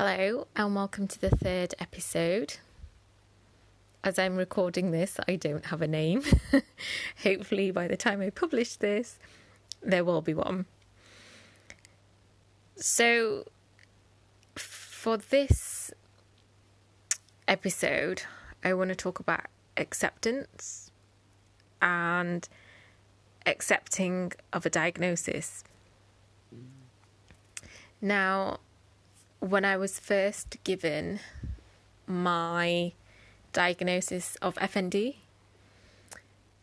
Hello and welcome to the third episode. As I'm recording this, I don't have a name. Hopefully by the time I publish this, there will be one. So for this episode, I want to talk about acceptance and accepting of a diagnosis. Now, when I was first given my diagnosis of FND,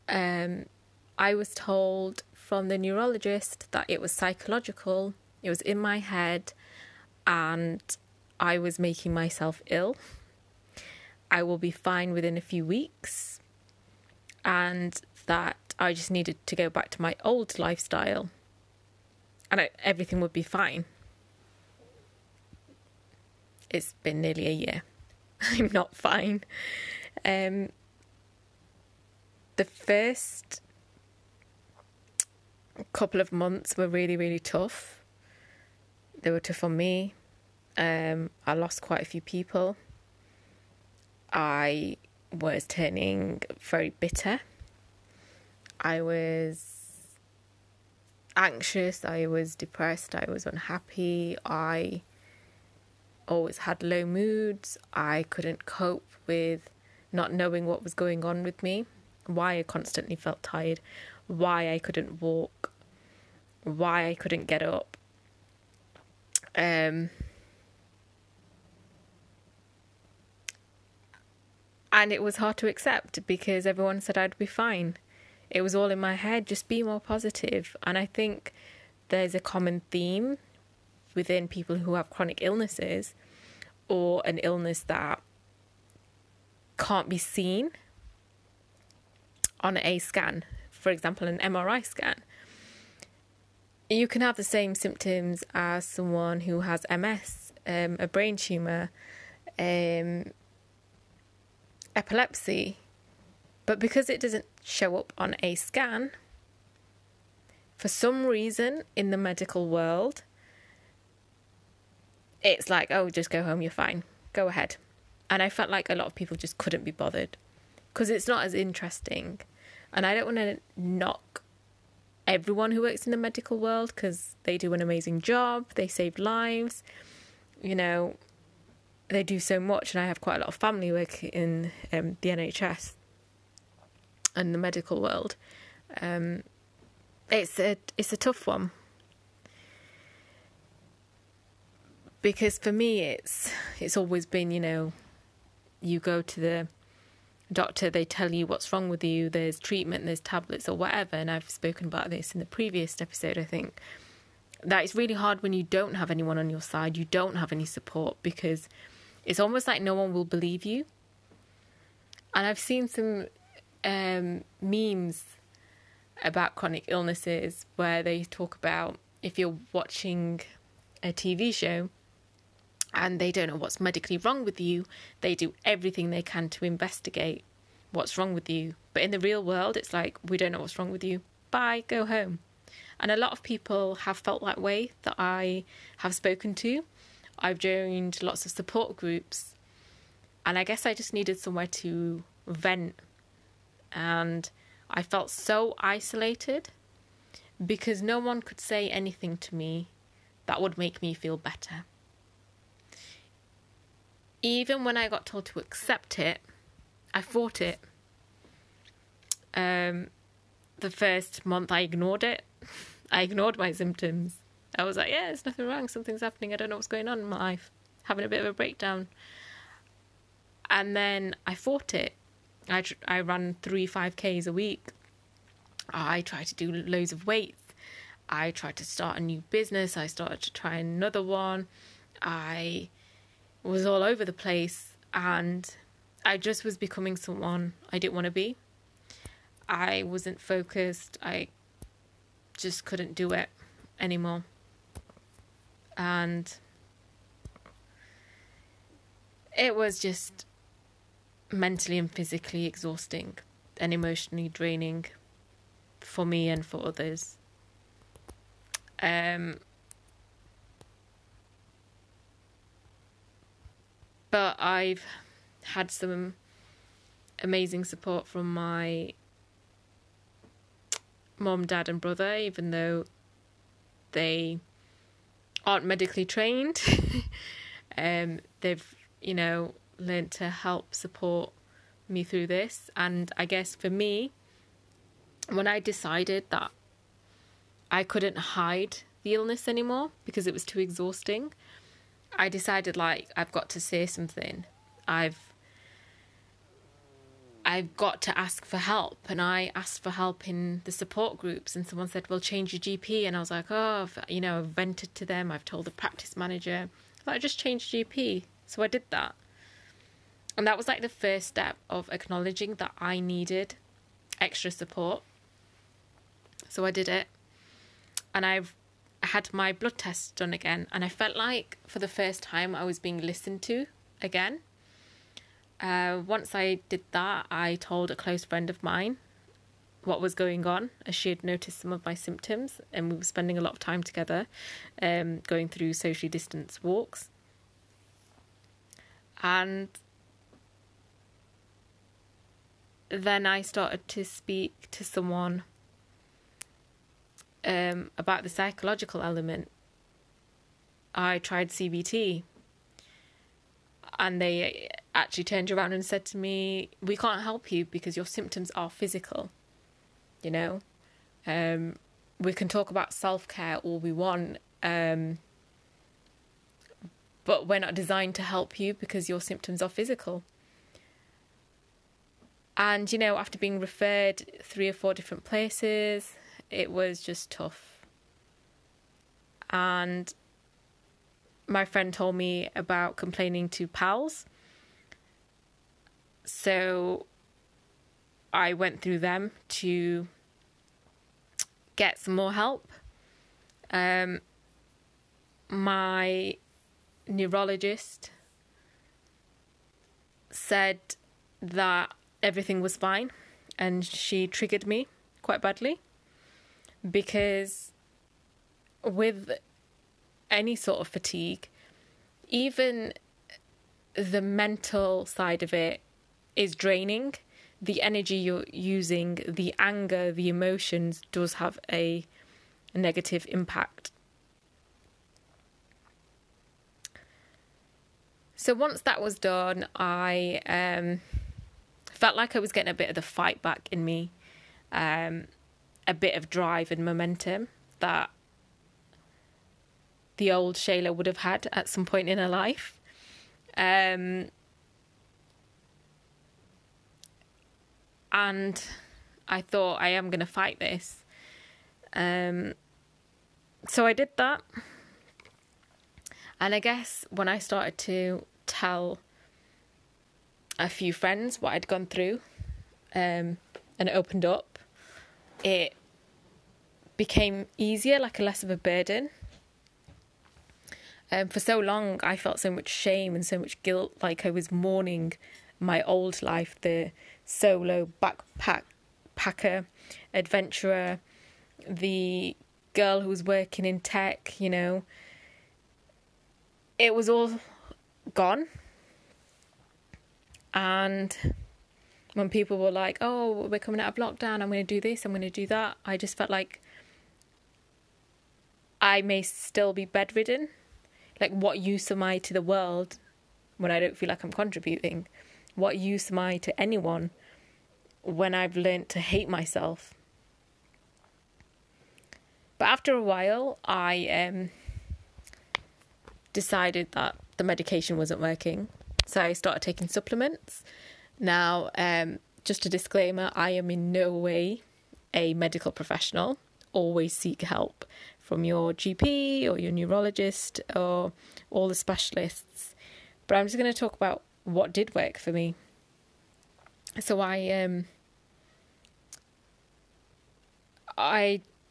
I was told from the neurologist that it was psychological, it was in my head, and I was making myself ill. I will be fine within a few weeks, and that I just needed to go back to my old lifestyle, and everything would be fine. It's been nearly a year. I'm not fine. The first couple of months were really, really tough. They were tough on me. I lost quite a few people. I was turning very bitter. I was anxious. I was depressed. I was unhappy. I always had low moods. I couldn't cope with not knowing what was going on with me, why I constantly felt tired, why I couldn't walk, why I couldn't get up. And it was hard to accept because everyone said I'd be fine. It was all in my head, just be more positive. And I think there's a common theme within people who have chronic illnesses or an illness that can't be seen on a scan, for example, an MRI scan. You can have the same symptoms as someone who has MS, a brain tumour, epilepsy, but because it doesn't show up on a scan, for some reason in the medical world, it's like, oh, just go home, you're fine. Go ahead. And I felt like a lot of people just couldn't be bothered because it's not as interesting. And I don't want to knock everyone who works in the medical world because they do an amazing job. They save lives. You know, they do so much. And I have quite a lot of family work in the NHS and the medical world. It's a tough one. Because for me, it's always been, you know, you go to the doctor, they tell you what's wrong with you, there's treatment, there's tablets or whatever, and I've spoken about this in the previous episode, I think, that it's really hard when you don't have anyone on your side, you don't have any support, because it's almost like no one will believe you. And I've seen some memes about chronic illnesses where they talk about if you're watching a TV show, and they don't know what's medically wrong with you. They do everything they can to investigate what's wrong with you. But in the real world, it's like, we don't know what's wrong with you. Bye, go home. And a lot of people have felt that way that I have spoken to. I've joined lots of support groups. And I guess I just needed somewhere to vent. And I felt so isolated because no one could say anything to me that would make me feel better. Even when I got told to accept it, I fought it. The first month I ignored it. I ignored my symptoms. I was like, yeah, there's nothing wrong. Something's happening. I don't know what's going on in my life. Having a bit of a breakdown. And then I fought it. I ran 3 5Ks a week. I tried to do loads of weights. I tried to start a new business. I started to try another one. I was all over the place and I just was becoming someone I didn't want to be. I wasn't focused. I just couldn't do it anymore. And it was just mentally and physically exhausting and emotionally draining for me and for others. But I've had some amazing support from my mum, dad and brother, even though they aren't medically trained. They've, learnt to help support me through this. And I guess for me, when I decided that I couldn't hide the illness anymore because it was too exhausting, I decided, I've got to say something. I've got to ask for help. And I asked for help in the support groups, and someone said, well, change your GP. And I was like, oh, I've vented to them. I've told the practice manager. I just changed GP. So I did that. And that was the first step of acknowledging that I needed extra support. So I did it. And I had my blood test done again. And I felt like for the first time I was being listened to again. Once I did that, I told a close friend of mine what was going on, as she had noticed some of my symptoms, and we were spending a lot of time together, going through socially distanced walks. And then I started to speak to someone about the psychological element. I tried CBT, and they actually turned around and said to me, we can't help you because your symptoms are physical. We can talk about self-care all we want, but we're not designed to help you because your symptoms are physical. And, after being referred 3 or 4 different places, it was just tough. And my friend told me about complaining to pals. So I went through them to get some more help. My neurologist said that everything was fine, and she triggered me quite badly, because with any sort of fatigue, even the mental side of it is draining. The energy you're using, the anger, the emotions does have a negative impact. So once that was done, I felt like I was getting a bit of the fight back in me, a bit of drive and momentum that the old Shayla would have had at some point in her life. And I thought, I am going to fight this. So I did that. And I guess when I started to tell a few friends what I'd gone through, and it opened up, it became easier, less of a burden. For so long, I felt so much shame and so much guilt, I was mourning my old life, the solo backpacker, adventurer, the girl who was working in tech. It was all gone. And when people were like, oh, we're coming out of lockdown, I'm going to do this, I'm going to do that, I just felt like I may still be bedridden. What use am I to the world when I don't feel like I'm contributing? What use am I to anyone when I've learnt to hate myself? But after a while, I decided that the medication wasn't working. So I started taking supplements. Now, just a disclaimer, I am in no way a medical professional. Always seek help from your GP or your neurologist or all the specialists. But I'm just going to talk about what did work for me. So I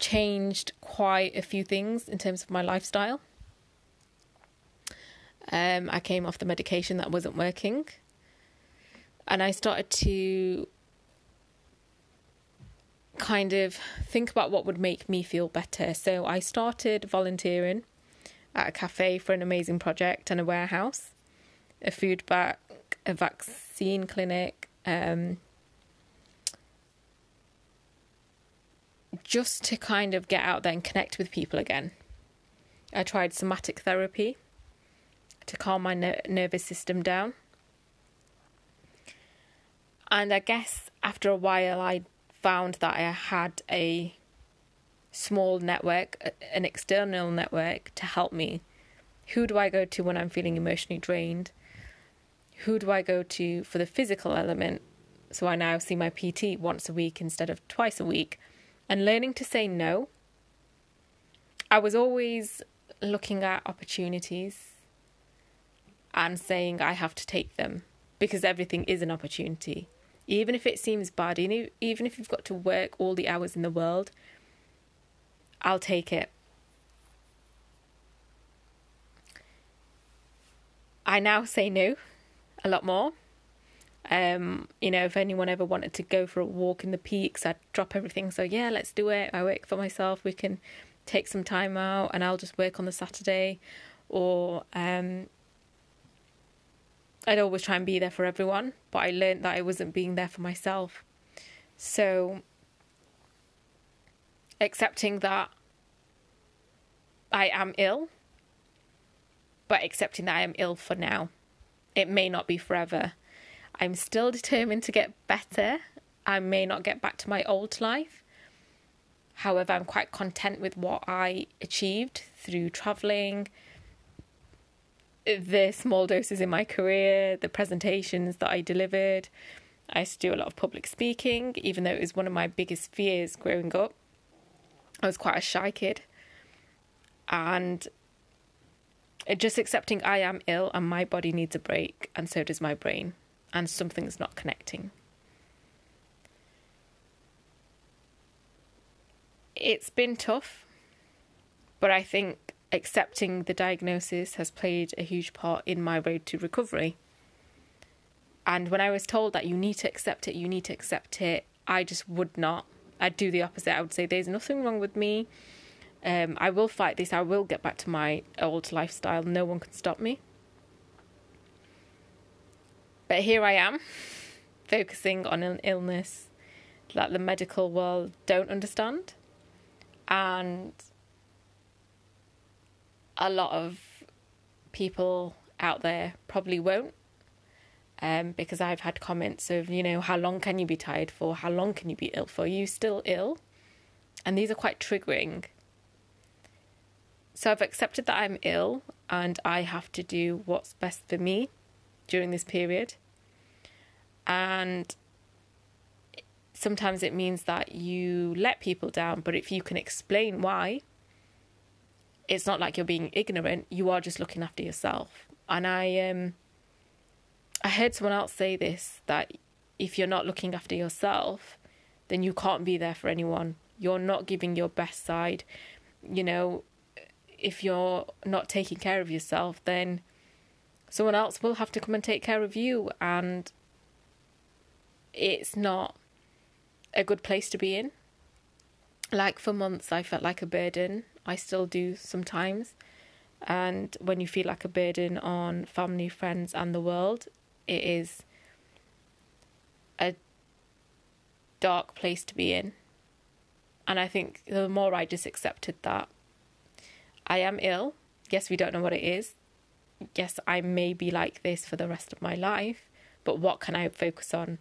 changed quite a few things in terms of my lifestyle. I came off the medication that wasn't working, and I started to kind of think about what would make me feel better. So I started volunteering at a cafe for an amazing project and a warehouse. a food bank, a vaccine clinic, just to kind of get out there and connect with people again. I tried somatic therapy to calm my nervous system down. And I guess after a while, I found that I had a small network, an external network to help me. Who do I go to when I'm feeling emotionally drained? Who do I go to for the physical element? So I now see my PT once a week instead of twice a week. And learning to say no. I was always looking at opportunities and saying I have to take them because everything is an opportunity. Even if it seems bad, even if you've got to work all the hours in the world, I'll take it. I now say no a lot more. If anyone ever wanted to go for a walk in the peaks, I'd drop everything. So yeah, let's do it. I work for myself. We can take some time out and I'll just work on the Saturday. Or I'd always try and be there for everyone, but I learned that I wasn't being there for myself. So accepting that I am ill, but accepting that I am ill for now. It may not be forever. I'm still determined to get better. I may not get back to my old life. However, I'm quite content with what I achieved through travelling, the small doses in my career, the presentations that I delivered. I used to do a lot of public speaking, even though it was one of my biggest fears growing up. I was quite a shy kid. And just accepting I am ill and my body needs a break, and so does my brain. And something's not connecting. It's been tough, but I think accepting the diagnosis has played a huge part in my road to recovery. And when I was told that you need to accept it, I just would not. I'd do the opposite. I would say, there's nothing wrong with me. I will fight this. I will get back to my old lifestyle. No one can stop me. But here I am, focusing on an illness that the medical world don't understand. And a lot of people out there probably won't. Because I've had comments of, how long can you be tired for? How long can you be ill for? Are you still ill? And these are quite triggering. So I've accepted that I'm ill and I have to do what's best for me during this period. And sometimes it means that you let people down, but if you can explain why, it's not like you're being ignorant, you are just looking after yourself. And I heard someone else say this, that if you're not looking after yourself, then you can't be there for anyone. You're not giving your best side. If you're not taking care of yourself, then someone else will have to come and take care of you, and it's not a good place to be in. Like for months, I felt like a burden. I still do sometimes. And when you feel like a burden on family, friends, and the world, it is a dark place to be in. And I think the more I just accepted that I am ill. Yes, we don't know what it is. Yes, I may be like this for the rest of my life, but what can I focus on?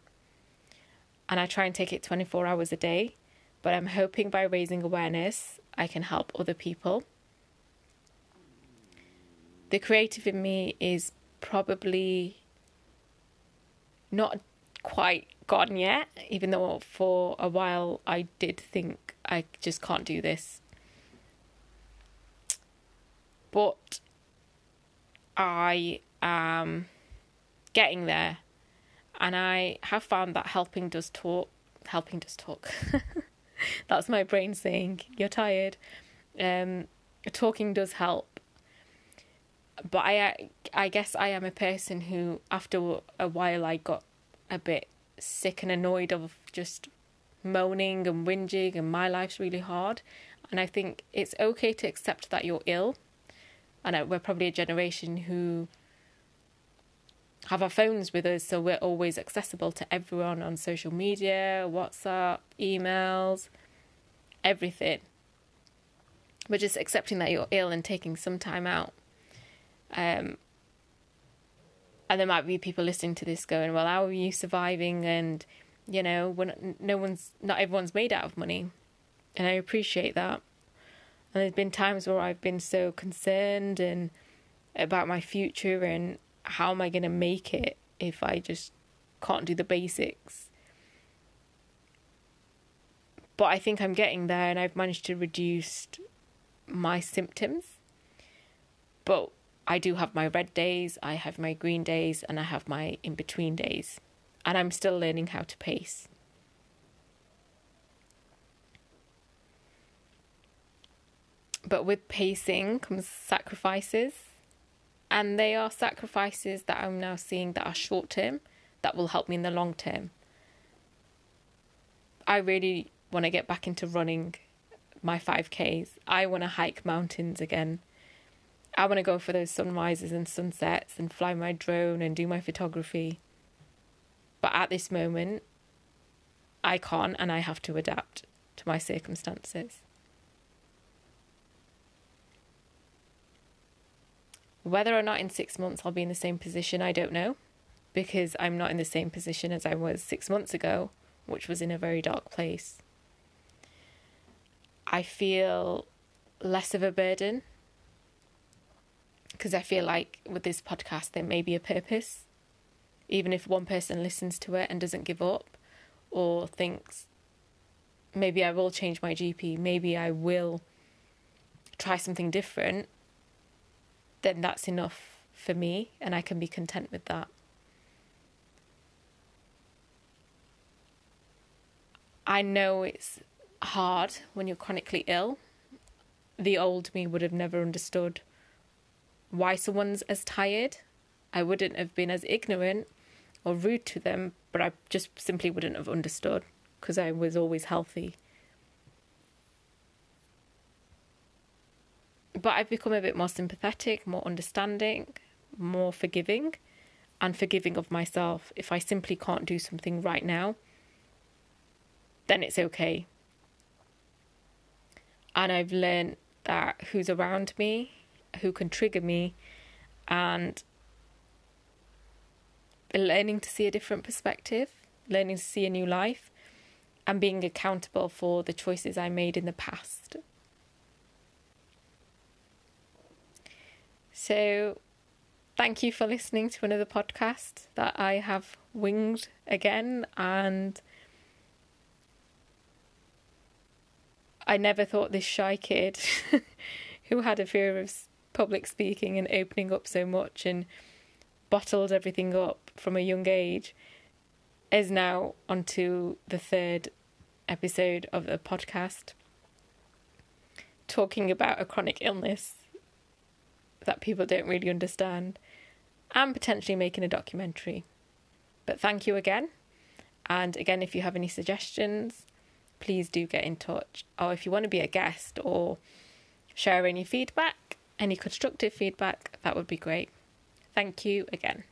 And I try and take it 24 hours a day, but I'm hoping by raising awareness, I can help other people. The creative in me is probably not quite gone yet, even though for a while I did think I just can't do this. But I am getting there, and I have found that helping does talk. That's my brain saying, you're tired. Talking does help. But I guess I am a person who, after a while, I got a bit sick and annoyed of just moaning and whinging, and my life's really hard. And I think it's okay to accept that you're ill. And we're probably a generation who have our phones with us, so we're always accessible to everyone on social media, WhatsApp, emails, everything. We're just accepting that you're ill and taking some time out. And there might be people listening to this going, well, how are you surviving? And, you know, not everyone's made out of money. And I appreciate that. And there's been times where I've been so concerned and about my future and how am I going to make it if I just can't do the basics. But I think I'm getting there and I've managed to reduce my symptoms. But I do have my red days, I have my green days, and I have my in-between days. And I'm still learning how to pace. But with pacing comes sacrifices. And they are sacrifices that I'm now seeing that are short-term, that will help me in the long-term. I really want to get back into running my 5Ks. I want to hike mountains again. I want to go for those sunrises and sunsets and fly my drone and do my photography. But at this moment, I can't, and I have to adapt to my circumstances. Whether or not in 6 months I'll be in the same position, I don't know, because I'm not in the same position as I was 6 months ago, which was in a very dark place. I feel less of a burden, because I feel like with this podcast there may be a purpose. Even if one person listens to it and doesn't give up or thinks, maybe I will change my GP, maybe I will try something different, then that's enough for me and I can be content with that. I know it's hard when you're chronically ill. The old me would have never understood why someone's as tired. I wouldn't have been as ignorant or rude to them, but I just simply wouldn't have understood because I was always healthy. But I've become a bit more sympathetic, more understanding, more forgiving, and forgiving of myself. If I simply can't do something right now, then it's okay. And I've learned that who's around me, who can trigger me, and learning to see a different perspective, learning to see a new life, and being accountable for the choices I made in the past. So thank you for listening to another podcast that I have winged again, and I never thought this shy kid who had a fear of public speaking and opening up so much and bottled everything up from a young age is now onto the third episode of the podcast, talking about a chronic illness that people don't really understand and potentially making a documentary. But thank you again. And again, if you have any suggestions, please do get in touch. Or if you want to be a guest or share any feedback, any constructive feedback, that would be great. Thank you again.